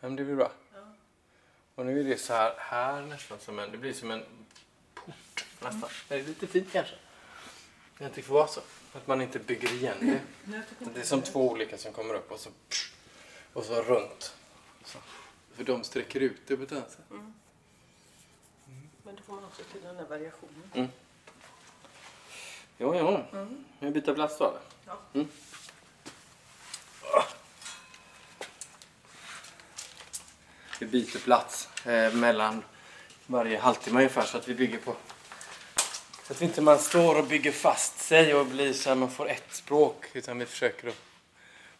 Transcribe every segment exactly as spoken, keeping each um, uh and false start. men det blir bra. Ja. Och nu är det så här, här nästan som en, det blir som en port nästan. Mm. Det är lite fint kanske. Jag tycker det var så. Att man inte bygger igen det. Det är som två olika som kommer upp och så, och så runt. Så. För de sträcker ut det på ett sätt. Mm. Mm. Men då får man också till den här variationen. Mm. Jo, jo. Mm. Jag byter plats då. Ja. Mm. Vi byter plats eh, mellan varje halvtimme ungefär så att vi bygger på. Så att inte man står och bygger fast sig och blir så här, man får ett språk. Utan vi försöker att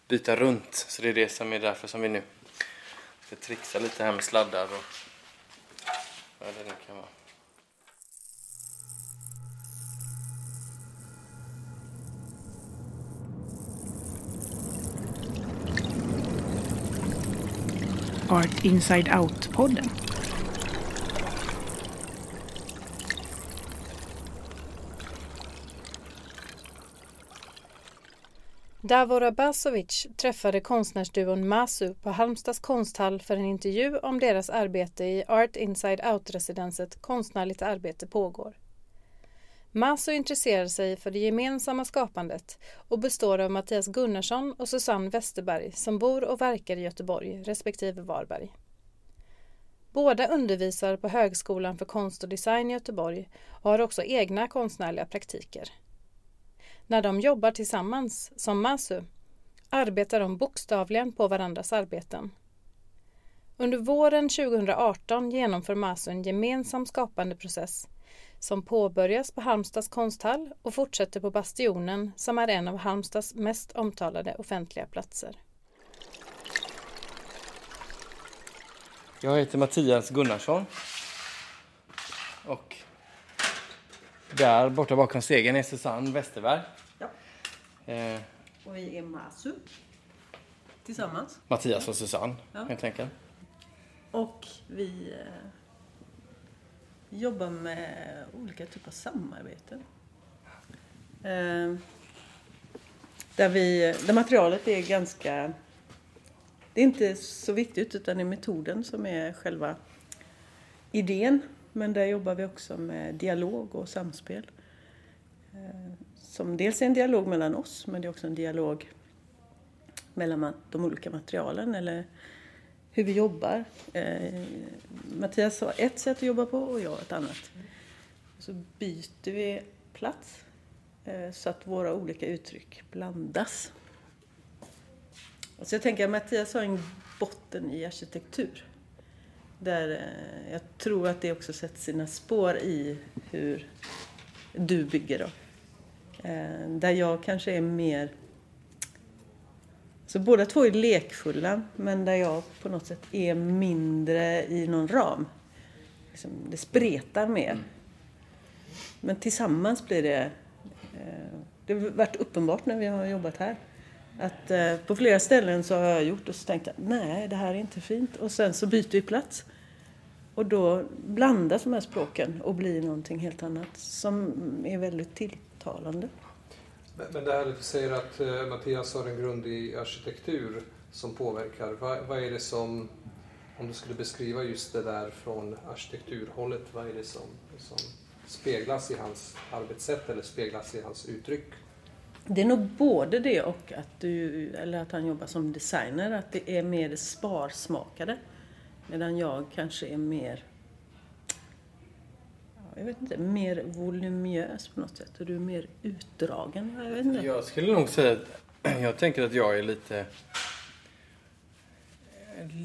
byta runt. Så det är det som är därför som vi nu ska trixa lite här med sladdar och vad det nu kan vara. Art Inside Out-podden. Davor Abazovic träffade konstnärsduon Masu på Halmstads konsthall för en intervju om deras arbete i Art Inside Out-residenset Konstnärligt arbete pågår. Masu intresserar sig för det gemensamma skapandet och består av Mattias Gunnarsson och Susanne Westerberg som bor och verkar i Göteborg respektive Varberg. Båda undervisar på Högskolan för konst och design i Göteborg och har också egna konstnärliga praktiker. När de jobbar tillsammans, som Masu, arbetar de bokstavligen på varandras arbeten. Under våren tjugo arton genomför Masu en gemensam skapandeprocess som påbörjas på Halmstads konsthall och fortsätter på Bastionen som är en av Halmstads mest omtalade offentliga platser. Jag heter Mattias Gunnarsson och där borta bakom stegen är Susanne Westerberg. Ja. Eh. Och vi är Masu tillsammans. Mattias och Susanne, ja. Helt enkelt. Och vi eh, jobbar med olika typer av samarbeten. Eh, där, vi, där materialet är ganska... Det är inte så viktigt utan det är metoden som är själva idén. Men där jobbar vi också med dialog och samspel. Som dels är en dialog mellan oss, men det är också en dialog mellan de olika materialen eller hur vi jobbar. Mattias har ett sätt att jobba på och jag ett annat. Så byter vi plats så att våra olika uttryck blandas. Så jag tänker att Mattias har en botten i arkitektur. Där jag tror att det också sätter sina spår i hur du bygger då. Där jag kanske är mer... Så båda två är lekfulla. Men där jag på något sätt är mindre i någon ram. Det spretar mer. Men tillsammans blir det... Det har varit uppenbart när vi har jobbat här. Att eh, på flera ställen så har jag gjort och så tänkt att nej, det här är inte fint. Och sen så byter vi plats. Och då blandas de här språken och blir någonting helt annat som är väldigt tilltalande. Men, men det här du säger att eh, Mattias har en grund i arkitektur som påverkar. Va, vad är det som, om du skulle beskriva just det där från arkitekturhållet, vad är det som, som speglas i hans arbetssätt eller speglas i hans uttryck? Det är nog både det och att, du, eller att han jobbar som designer. Att det är mer sparsmakade. Medan jag kanske är mer, jag vet inte, mer volumös på något sätt. Och du är mer utdragen. Jag vet inte. Jag skulle nog säga att jag tänker att jag är lite,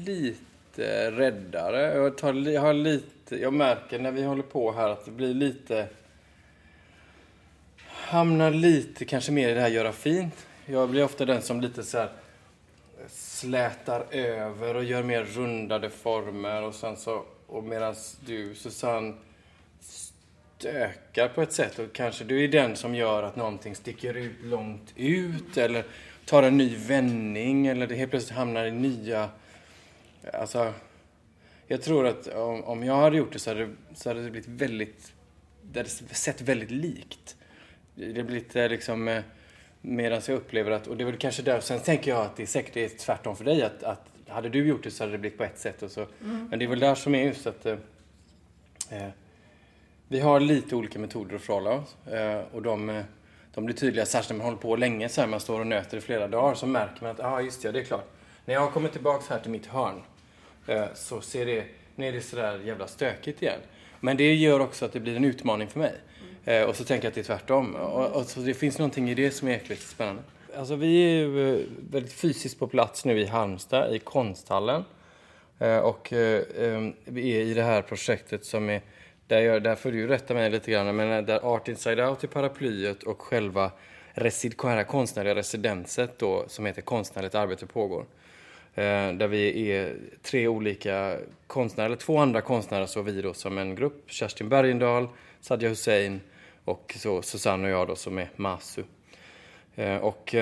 lite räddare. Jag, tar, jag, har lite, jag märker när vi håller på här att det blir lite... hamnar lite kanske mer i det här göra fint. Jag blir ofta den som lite så här slätar över och gör mer rundade former och sen så, och medan du, Susanne, stökar på ett sätt och kanske du är den som gör att någonting sticker ut långt ut eller tar en ny vändning eller det helt plötsligt hamnar i nya, alltså jag tror att om, om jag hade gjort det så hade, så hade det blivit väldigt, det hade sett väldigt likt. Det blir lite liksom, medan jag upplever att, och det är väl kanske där, sen tänker jag att det är säkert det är tvärtom för dig, att, att hade du gjort det så hade det blivit på ett sätt. Och så. Mm. Men det är väl där som är just att eh, vi har lite olika metoder att förhålla oss. Eh, och de, de blir tydliga, särskilt när man håller på länge, så här, man står och nöter i flera dagar, så märker man att ah, just ja, det är klart. När jag kommer tillbaka här till mitt hörn eh, så ser det, nej, det är sådär jävla stökigt igen. Men det gör också att det blir en utmaning för mig. Mm. Eh, och så tänker jag att det är tvärtom. Och, och så det finns någonting i det som är jäkligt spännande. Alltså vi är ju väldigt fysiskt på plats nu i Halmstad, i konsthallen. Eh, och eh, vi är i det här projektet som är, där, jag, där får du rätta mig lite grann, men där Art Inside Out i paraplyet och själva resid- konstnärliga residenset då, som heter konstnärligt arbete pågår. Där vi är tre olika konstnärer, eller två andra konstnärer så vi då som en grupp. Kerstin Bergendahl, Sadja Hussein och så Susanne och jag då som är Masu. Och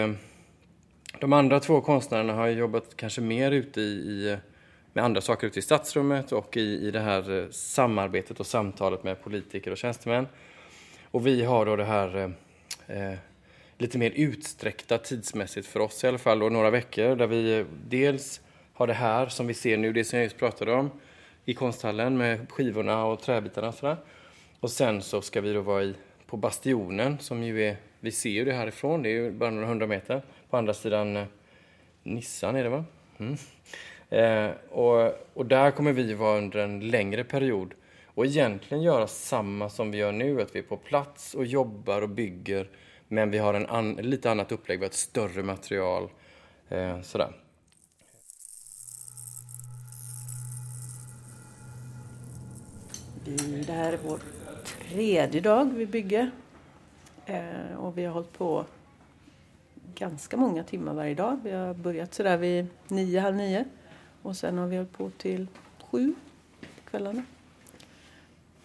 de andra två konstnärerna har jobbat kanske mer ute i, i, med andra saker ute i stadsrummet och i, i det här samarbetet och samtalet med politiker och tjänstemän. Och vi har då det här... Eh, lite mer utsträckta tidsmässigt för oss i alla fall. Och några veckor där vi dels har det här som vi ser nu, det som jag just pratade om i konsthallen med skivorna och träbitarna och sådär. Och sen så ska vi då vara i, på Bastionen som ju är, vi ser ju det härifrån, det är ju bara några hundra meter. På andra sidan Nissan är det va? Mm. Eh, och, och där kommer vi vara under en längre period och egentligen göra samma som vi gör nu, att vi är på plats och jobbar och bygger. Men vi har en an- lite annat upplägg, vi har ett större material. Eh, sådär. Det här är vår tredje dag vi bygger. Eh, och vi har hållit på ganska många timmar varje dag. Vi har börjat sådär vid nio, halv nio. Och sen har vi hållit på till sju kvällarna.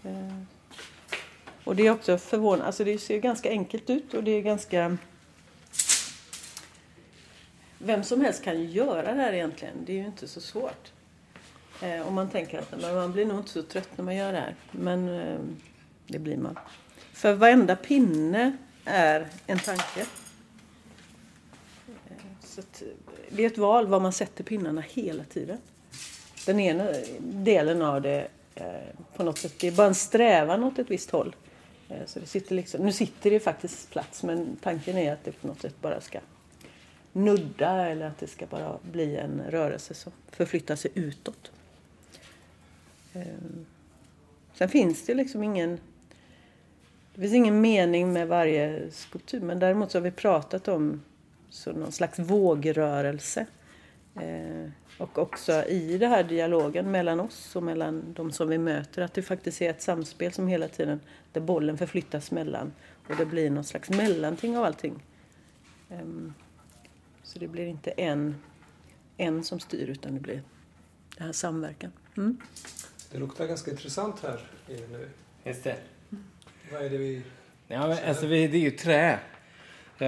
Eh. Och det är också förvånande, alltså det ser ganska enkelt ut och det är ganska, vem som helst kan ju göra det här egentligen, det är ju inte så svårt. Eh, och man tänker att men man blir nog inte så trött när man gör det här, men eh, det blir man. För varenda pinne är en tanke. Eh, så att, det är ett val var man sätter pinnarna hela tiden. Den ena delen av det eh, på något sätt, det är bara en strävan åt ett visst håll. Så det sitter liksom, nu sitter det faktiskt plats, men tanken är att det på något sätt bara ska nudda eller att det ska bara bli en rörelse som förflyttar sig utåt. Sen finns det liksom ingen, det finns ingen mening med varje skulptur, men däremot så har vi pratat om så någon slags vågrörelse. Och också i den här dialogen mellan oss och mellan de som vi möter. Att det faktiskt är ett samspel som hela tiden, där bollen förflyttas mellan. Och det blir någon slags mellanting av allting. Så det blir inte en, en som styr, utan det blir den här samverkan. Mm. Det luktar ganska intressant här nu. Just det. Mm. Vad är det vi... Ja, men, alltså, det är ju trä. Det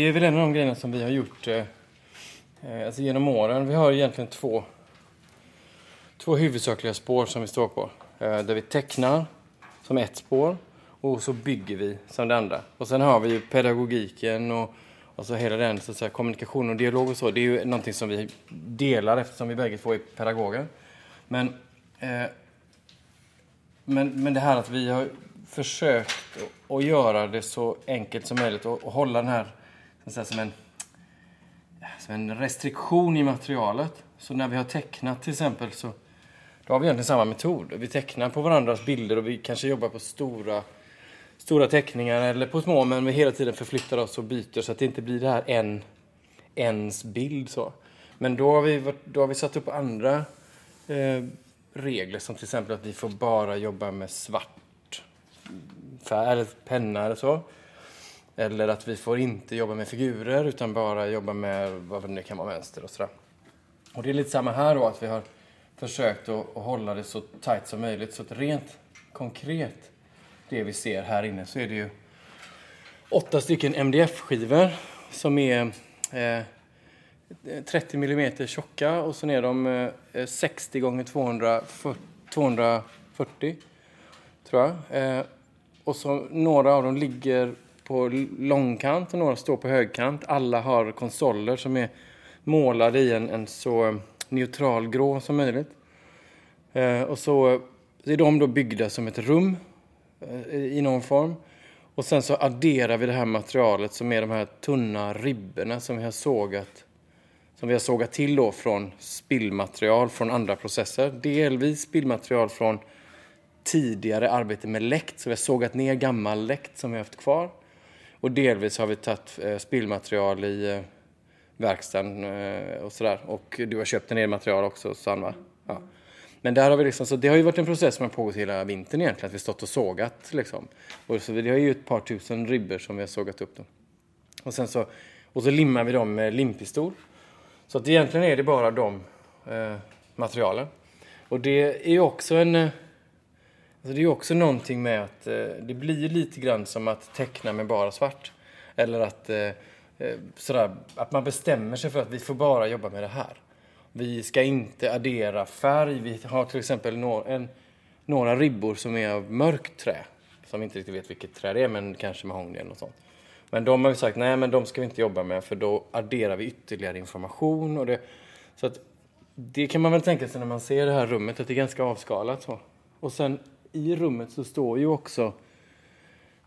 är väl en av de grejerna som vi har gjort... Alltså genom åren, vi har egentligen två, två huvudsakliga spår som vi står på. Där vi tecknar som ett spår och så bygger vi som det andra. Och sen har vi ju pedagogiken och, och så hela den så att säga, kommunikation och dialog och så. Det är ju någonting som vi delar eftersom vi bägge två är pedagoger. Men, eh, men, men det här att vi har försökt att göra det så enkelt som möjligt och, och hålla den här så att säga, som en... som en restriktion i materialet. Så när vi har tecknat till exempel så då har vi egentligen samma metod. Vi tecknar på varandras bilder och vi kanske jobbar på stora, stora teckningar eller på små, men vi hela tiden förflyttar oss och byter så att det inte blir det här en, ens bild. Så. Men då har, vi, då har vi satt upp andra eh, regler som till exempel att vi får bara jobba med svart färg eller penna eller så. Eller att vi får inte jobba med figurer utan bara jobba med vad det kan vara vänster och sådär. Och det är lite samma här då, att vi har försökt att, att hålla det så tajt som möjligt. Så att rent konkret, det vi ser här inne, så är det ju åtta stycken M D F-skivor som är eh, trettio millimeter tjocka. Och så är de eh, sextio gånger tvåhundrafyrtio, tror jag. Eh, och så några av dem ligger... på långkant och några står på högkant. Alla har konsoler som är målade i en, en så neutralgrå som möjligt. Eh, och så är de då byggda som ett rum eh, i någon form. Och sen så adderar vi det här materialet som är de här tunna ribborna som vi har sågat, som vi har sågat till då från spillmaterial från andra processer. Delvis spillmaterial från tidigare arbete med läkt, så vi har sågat ner gammal läkt som vi har haft kvar. Och delvis har vi tagit spillmaterial i verkstaden och sådär. Och du har köpt en del material också, Susanne, va? Ja. Men där har vi liksom, så det har ju varit en process som har pågått hela vintern egentligen, att vi stått och sågat liksom. Och så det har ju ett par tusen ribbor som vi har sågat upp dem. Och sen så, och så limmar vi dem med limpistol. Så att egentligen är det bara de eh, materialen. Och det är ju också en, alltså det är också någonting med att eh, det blir lite grann som att teckna med bara svart. Eller att, eh, sådär, att man bestämmer sig för att vi får bara jobba med det här. Vi ska inte addera färg. Vi har till exempel några, en, några ribbor som är av mörkt trä. Som inte riktigt vet vilket trä det är, men kanske mahogny eller något sånt. Men de har ju sagt, nej men de ska vi inte jobba med, för då adderar vi ytterligare information. Och det, så att det kan man väl tänka sig när man ser det här rummet, att det är ganska avskalat. Så. Och sen i rummet så står ju också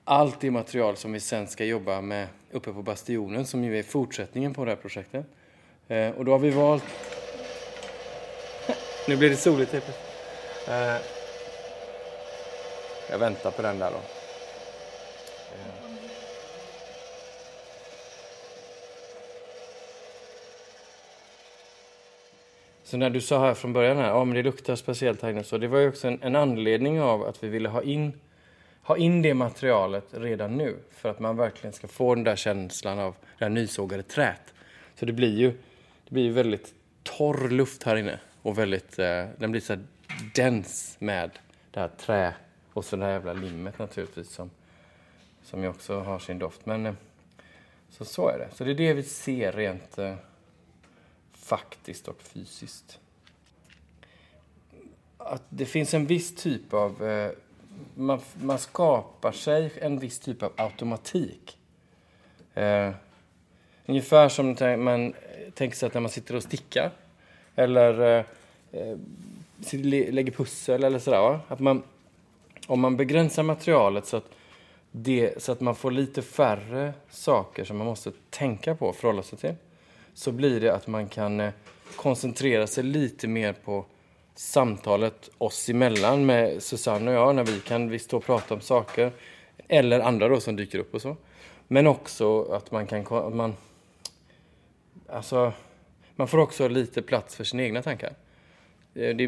allt det material som vi sen ska jobba med uppe på Bastionen, som ju är fortsättningen på det här projektet. Eh, och då har vi valt... Nu blir det soligt typ. Eh, jag väntar på den där då. Eh. Så när du sa här från början här, ja men det luktar speciellt här inne, så det var ju också en, en anledning av att vi ville ha in, ha in det materialet redan nu. För att man verkligen ska få den där känslan av det här nysågade trät. Så det blir ju, det blir ju väldigt torr luft här inne. Och väldigt, eh, den blir så här dens med det här trä. Och så det här jävla limmet naturligtvis som, som ju också har sin doft. Men eh, så, så är det. Så det är det vi ser rent... Eh, faktiskt och fysiskt. Att det finns en viss typ av... Eh, man, man skapar sig en viss typ av automatik. Eh, ungefär som man tänker sig att när man sitter och stickar. Eller eh, lägger pussel eller sådär. Va? Att man, om man begränsar materialet så att, det, så att man får lite färre saker som man måste tänka på och förhålla sig till. Så blir det att man kan koncentrera sig lite mer på samtalet oss emellan med Susanne och jag. När vi kan vi stå och prata om saker. Eller andra då som dyker upp och så. Men också att man kan... Att man, alltså, man får också lite plats för sina egna tankar. Det är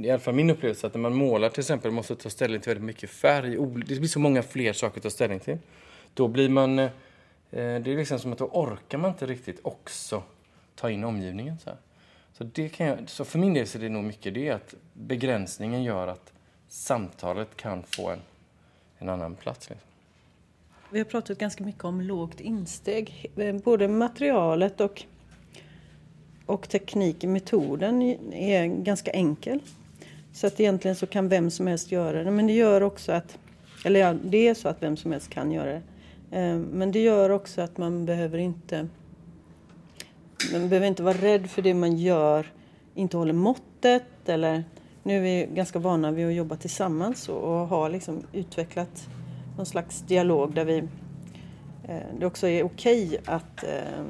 i alla fall min upplevelse att när man målar till exempel måste ta ställning till väldigt mycket färg. Det blir så många fler saker att ta ställning till. Då blir man... Det är liksom som att då orkar man inte riktigt också ta in omgivningen. Så här. Så, det kan jag, så för min del så är det nog mycket det att begränsningen gör att samtalet kan få en, en annan plats. Liksom. Vi har pratat ganska mycket om lågt insteg. Både materialet och, och tekniken, metoden är ganska enkel. Så att egentligen så kan vem som helst göra det. Men det gör också att, eller ja, det är så att vem som helst kan göra det. Men det gör också att man behöver inte man behöver inte vara rädd för det man gör, inte håller måttet. Eller, nu är vi ganska vana vid att jobba tillsammans och, och har liksom utvecklat någon slags dialog där vi, eh, det också är okej att eh,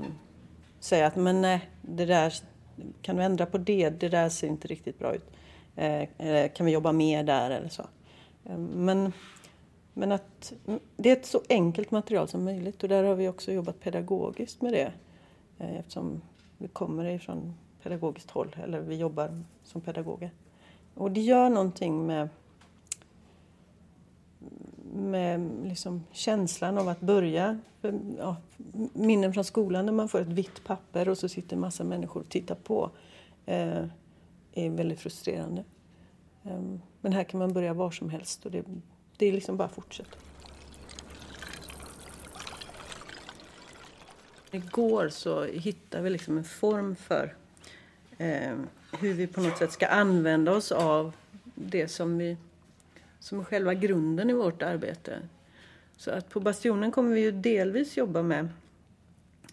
säga att men nej, det där, kan vi ändra på det, det där ser inte riktigt bra ut. Eh, kan vi jobba mer där eller så. Eh, men... Men att det är ett så enkelt material som möjligt. Och där har vi också jobbat pedagogiskt med det. Eftersom vi kommer ifrån pedagogiskt håll. Eller vi jobbar som pedagoger. Och det gör någonting med, med liksom känslan av att börja. Ja, minnen från skolan när man får ett vitt papper. Och så sitter en massa människor och tittar på. Eh, är väldigt frustrerande. Eh, men här kan man börja var som helst. Och det Det är liksom bara fortsätt. Igår så hittade vi liksom en form för eh, hur vi på något sätt ska använda oss av det som, vi, som är själva grunden i vårt arbete. Så att på Bastionen kommer vi ju delvis jobba med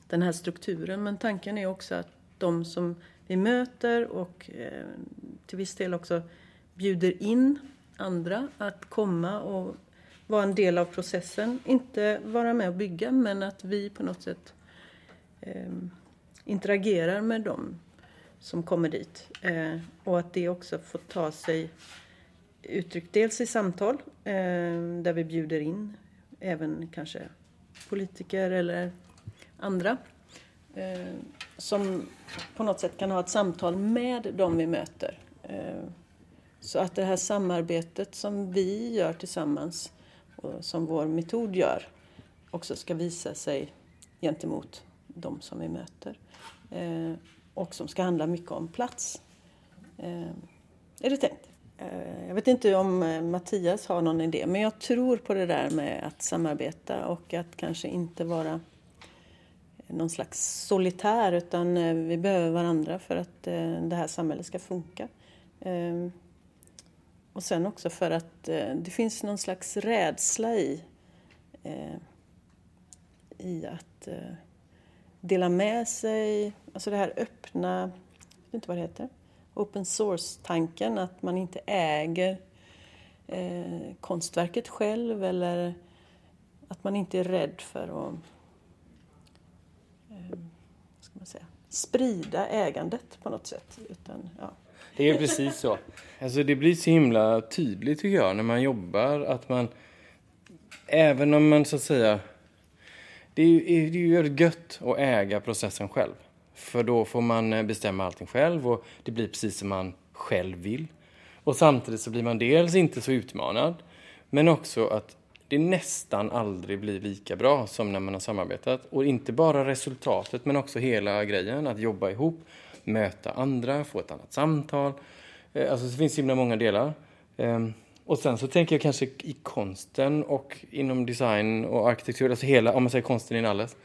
den här strukturen. Men tanken är också att de som vi möter och eh, till viss del också bjuder in andra att komma och vara en del av processen. Inte vara med och bygga, men att vi på något sätt eh, interagerar med dem som kommer dit. Eh, och att det också får ta sig uttryck dels i samtal eh, där vi bjuder in även kanske politiker eller andra eh, som på något sätt kan ha ett samtal med dem vi möter. Eh, så att det här samarbetet som vi gör tillsammans och som vår metod gör också ska visa sig gentemot dem som vi möter. Eh, och som ska handla mycket om plats. Eh, är det tänkt? Jag vet inte om Mattias har någon idé, men jag tror på det där med att samarbeta och att kanske inte vara någon slags solitär, utan vi behöver varandra för att det här samhället ska funka. Och sen också för att det finns någon slags rädsla i, i att dela med sig, alltså det här öppna, jag vet inte vad det heter. Open source-tanken, att man inte äger eh, konstverket själv, eller att man inte är rädd för att eh, vad ska man säga, sprida ägandet på något sätt. Utan, ja. Det är precis så. Alltså, det blir så himla tydligt tycker jag när man jobbar, att man även om man så att säga, det är ju gött att äga processen själv. För då får man bestämma allting själv och det blir precis som man själv vill. Och samtidigt så blir man dels inte så utmanad, men också att det nästan aldrig blir lika bra som när man har samarbetat. Och inte bara resultatet, men också hela grejen att jobba ihop, möta andra, få ett annat samtal. Alltså det finns himla många delar. Och sen så tänker jag kanske i konsten och inom design och arkitektur, alltså hela, om man säger konsten in alles.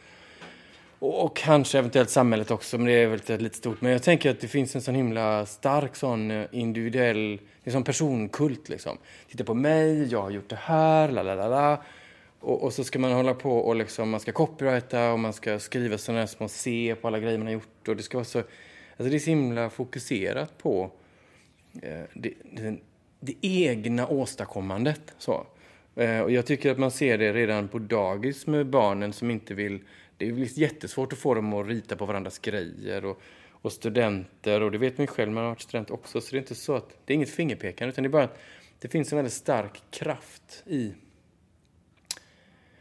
Och kanske eventuellt samhället också, men det är väl lite stort. Men jag tänker att det finns en sån himla stark sån individuell liksom personkult. Liksom. Titta på mig, jag har gjort det här, la la la la. Och så ska man hålla på och liksom, man ska copyrighta och man ska skriva sådana här små C på alla grejer man har gjort. Och det ska vara så, alltså det är så himla fokuserat på eh, det, det, det egna åstadkommandet. Så. Eh, och jag tycker att man ser det redan på dagis med barnen som inte vill... Det är liksom jättesvårt att få dem att rita på varandras grejer och, och studenter. Och det vet man själv, man har varit student också. Så det är inte så att det är inget fingerpekande, utan det är bara att det finns en väldigt stark kraft i.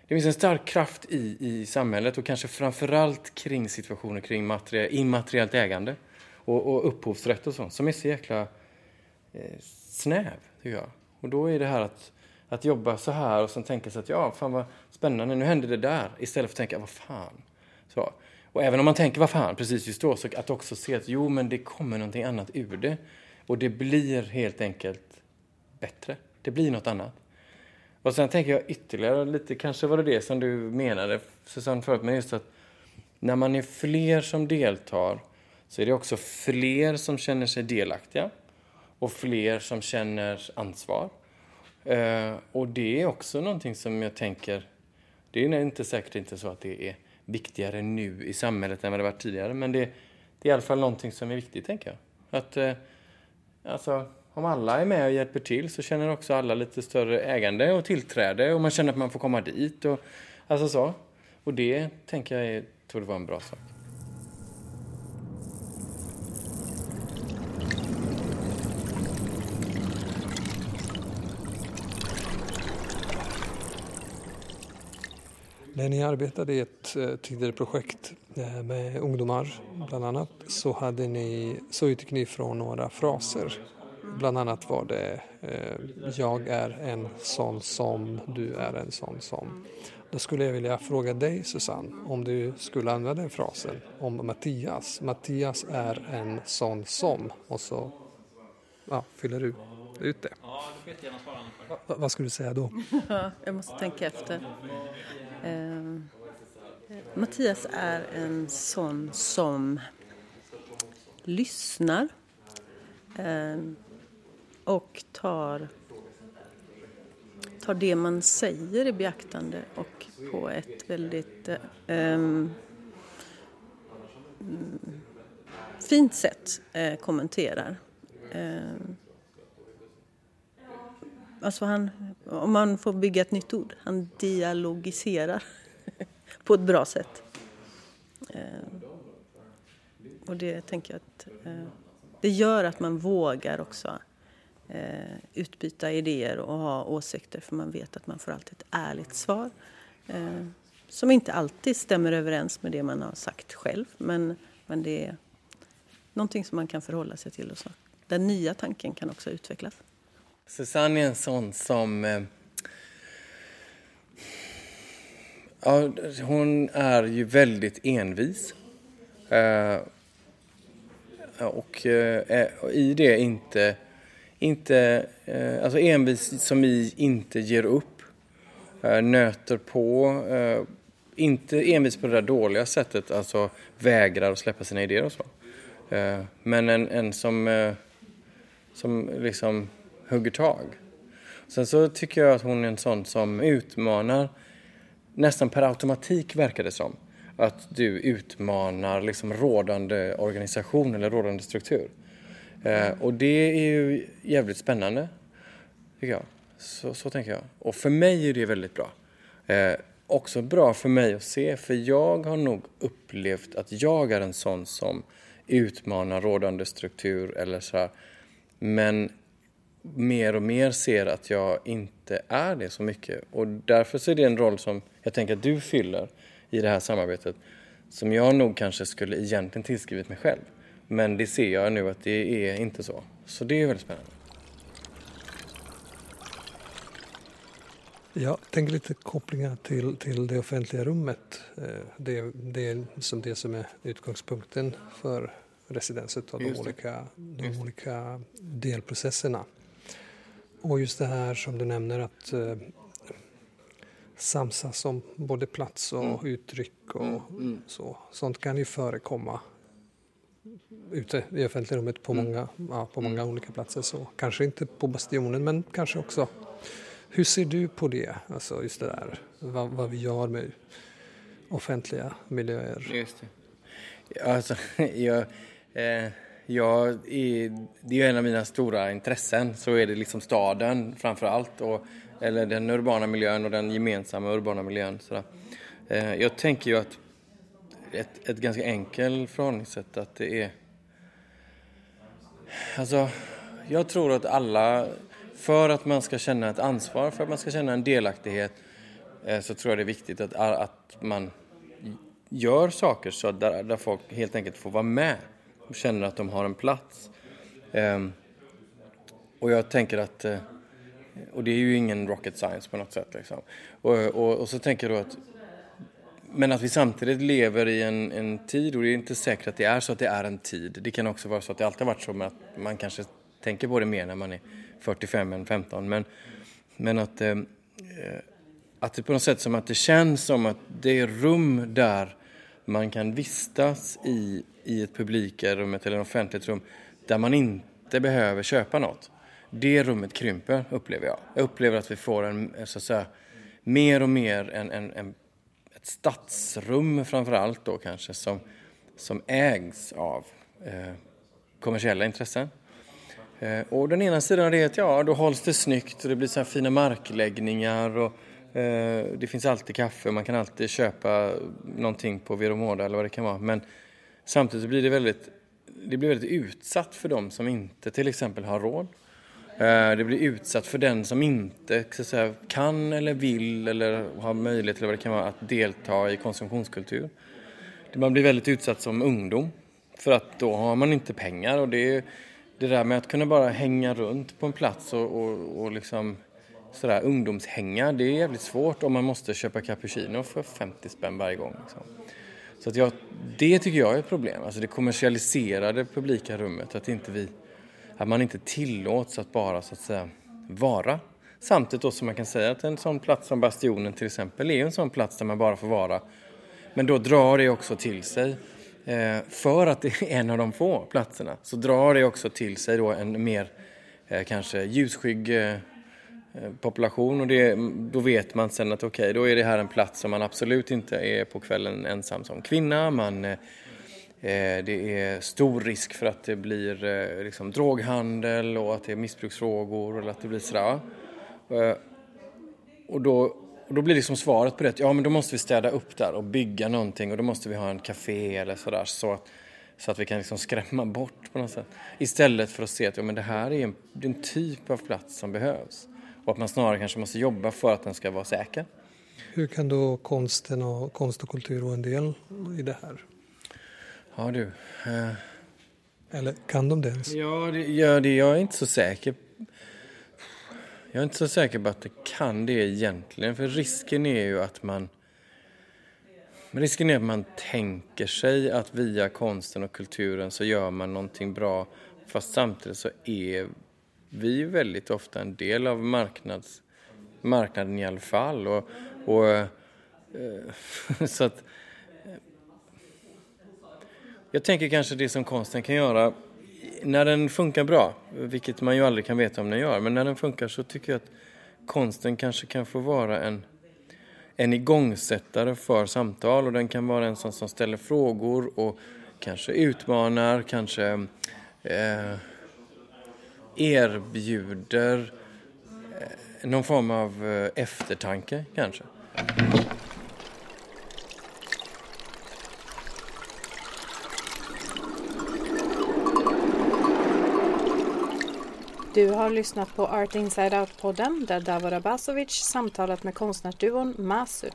Det finns en stark kraft i, i samhället och kanske framförallt kring situationer kring materiell, immateriellt ägande och, och upphovsrätt och sånt som är så jäkla eh, snäv, tycker jag. Och då är det här att Att jobba så här och sen tänka sig att ja, fan vad spännande, nu händer det där. Istället för att tänka, vad fan. Så. Och även om man tänker, vad fan, precis just då. Så att också se att jo, men det kommer någonting annat ur det. Och det blir helt enkelt bättre. Det blir något annat. Och sen tänker jag ytterligare lite, kanske var det det som du menade, Susanne, förut. Men just att när man är fler som deltar så är det också fler som känner sig delaktiga. Och fler som känner ansvar. Uh, och det är också någonting som jag tänker, det är inte säkert inte så att det är viktigare nu i samhället än vad det var tidigare, men det, det är i alla fall någonting som är viktigt, tänker jag. Att uh, alltså, om alla är med och hjälper till så känner också alla lite större ägande och tillträde och man känner att man får komma dit och alltså så. Och det tänker jag tror det var en bra sak. När ni arbetade i ett tidigare projekt med ungdomar bland annat så, hade ni, så utgick ni från några fraser. Bland annat var det eh, jag är en sån som, du är en sån som. Då skulle jag vilja fråga dig, Susanne, om du skulle använda den frasen om Mattias. Mattias är en sån som och så ja, fyller du ut det. Ja, det vet jag gärna svara för. Va, va, vad skulle du säga då? Jag måste tänka efter. Eh, Mattias är en sån som lyssnar eh, och tar, tar det man säger i beaktande och på ett väldigt eh, fint sätt eh, kommenterar. Eh, alltså han, om man får bygga ett nytt ord, han dialogiserar på ett bra sätt. Eh, och det tänker jag att eh, det gör att man vågar också eh, utbyta idéer och ha åsikter, för man vet att man får alltid ett ärligt svar. Eh, som inte alltid stämmer överens med det man har sagt själv, men, men det är någonting som man kan förhålla sig till och så. Den nya tanken kan också utvecklas. Susanne är en sån som eh, ja, hon är ju väldigt envis eh, och eh, i det inte inte eh, alltså envis som i inte ger upp, eh, nöter på, eh, inte envis på det där dåliga sättet, alltså vägrar att släppa sina idéer och så. Eh, men en, en som eh, som liksom hugger tag. Sen så tycker jag att hon är en sån som utmanar nästan per automatik, verkar det som. Att du utmanar liksom rådande organisation eller rådande struktur. Eh, och det är ju jävligt spännande, tycker jag. Så, så tänker jag. Och för mig är det väldigt bra. Eh, också bra för mig att se, för jag har nog upplevt att jag är en sån som utmanar rådande struktur eller så här. Men mer och mer ser att jag inte är det så mycket. Och därför så är det en roll som jag tänker att du fyller i det här samarbetet. Som jag nog kanske skulle egentligen tillskrivit mig själv. Men det ser jag nu att det är inte så. Så det är väldigt spännande. Jag tänker lite kopplingar till, till det offentliga rummet. Det, det är som det som är utgångspunkten för residenset och de olika, de olika delprocesserna. Och just det här som du nämner, att eh, samsas om både plats och mm. uttryck och mm. Mm. så. Sånt kan ju förekomma ute i offentliga rummet på, mm. många, ja, på mm. många olika platser. Så kanske inte på Bastionen, men kanske också. Hur ser du på det? Alltså just det där, vad, vad vi gör med offentliga miljöer. Just det. Alltså, jag... Eh... Ja, i, det är ju en av mina stora intressen, så är det liksom staden framför allt, och, eller den urbana miljön och den gemensamma urbana miljön. Sådär. Eh, jag tänker ju att ett, ett ganska enkelt förhållningssätt att det är, alltså jag tror att alla, för att man ska känna ett ansvar, för att man ska känna en delaktighet, eh, så tror jag det är viktigt att, att man gör saker så där, där folk helt enkelt får vara med. Känner att de har en plats. Eh, och jag tänker att... Eh, och det är ju ingen rocket science på något sätt. Liksom. Och, och, och så tänker jag att... Men att vi samtidigt lever i en, en tid. Och det är inte säkert att det är så att det är en tid. Det kan också vara så att det alltid har varit så. Men att man kanske tänker på det mer när man är fyrtiofem än femton. Men, men att... Eh, att det på något sätt som att det känns som att det är rum där man kan vistas i... i ett publikrum eller ett offentligt rum där man inte behöver köpa något. Det rummet krymper, upplever jag. Jag upplever att vi får en, så att säga, mer och mer en, en, en, ett stadsrum framförallt då kanske som, som ägs av eh, kommersiella intressen. Eh, och den ena sidan av det är att ja, då hålls det snyggt och det blir så här fina markläggningar och eh, det finns alltid kaffe, man kan alltid köpa någonting på Vero Moda eller vad det kan vara, men samtidigt blir det väldigt, det blir väldigt utsatt för dem som inte till exempel har råd. Det blir utsatt för den som inte så att säga, kan eller vill eller har möjlighet eller vad det kan vara att delta i konsumtionskultur. Man blir väldigt utsatt som ungdom för att då har man inte pengar. Och det, det där med att kunna bara hänga runt på en plats och, och, och liksom sådär, ungdomshänga, det är jävligt svårt om man måste köpa cappuccino för femtio spänn varje gång liksom. Så att jag, det tycker jag är ett problem. Alltså det kommersialiserade publika rummet. Att, inte vi, att man inte tillåts att bara så att säga, vara. Samtidigt då som man kan säga att en sån plats som Bastionen till exempel är en sån plats där man bara får vara. Men då drar det också till sig. Eh, för att det är en av de få platserna. Så drar det också till sig då en mer eh, kanske ljusskygg eh, population, och det, då vet man sen att okej, okay, då är det här en plats som man absolut inte är på kvällen ensam som kvinna, man Det är stor risk för att det blir liksom droghandel och att det är missbruksfrågor och att det blir sådär. Och då, och då blir liksom svaret på det att ja, men då måste vi städa upp där och bygga någonting och då måste vi ha en café eller sådär så att, så att vi kan liksom skrämma bort på något sätt. Istället för att se att ja, men det här är en, det är en typ av plats som behövs och att man snarare kanske måste jobba för att den ska vara säker. Hur kan då konsten och konst och kultur vara en del i det här? Ja du. Eh. Eller kan de det ens? Ja, det, ja det, jag är inte så säker. Jag är inte så säker på att det kan det egentligen. För risken är ju att man... Risken är att man tänker sig att via konsten och kulturen så gör man någonting bra. Fast samtidigt så är vi ju väldigt ofta en del av marknads, marknaden i alla fall. Och, och, eh, så att... Jag tänker kanske det som konsten kan göra när den funkar bra, vilket man ju aldrig kan veta om den gör, men när den funkar så tycker jag att konsten kanske kan få vara en, en igångsättare för samtal, och den kan vara en sån som ställer frågor och kanske utmanar, kanske eh, erbjuder eh, någon form av eh, eftertanke kanske. Du har lyssnat på Art Inside Out-podden där Davor Abazovic samtalat med konstnärsduon Masu.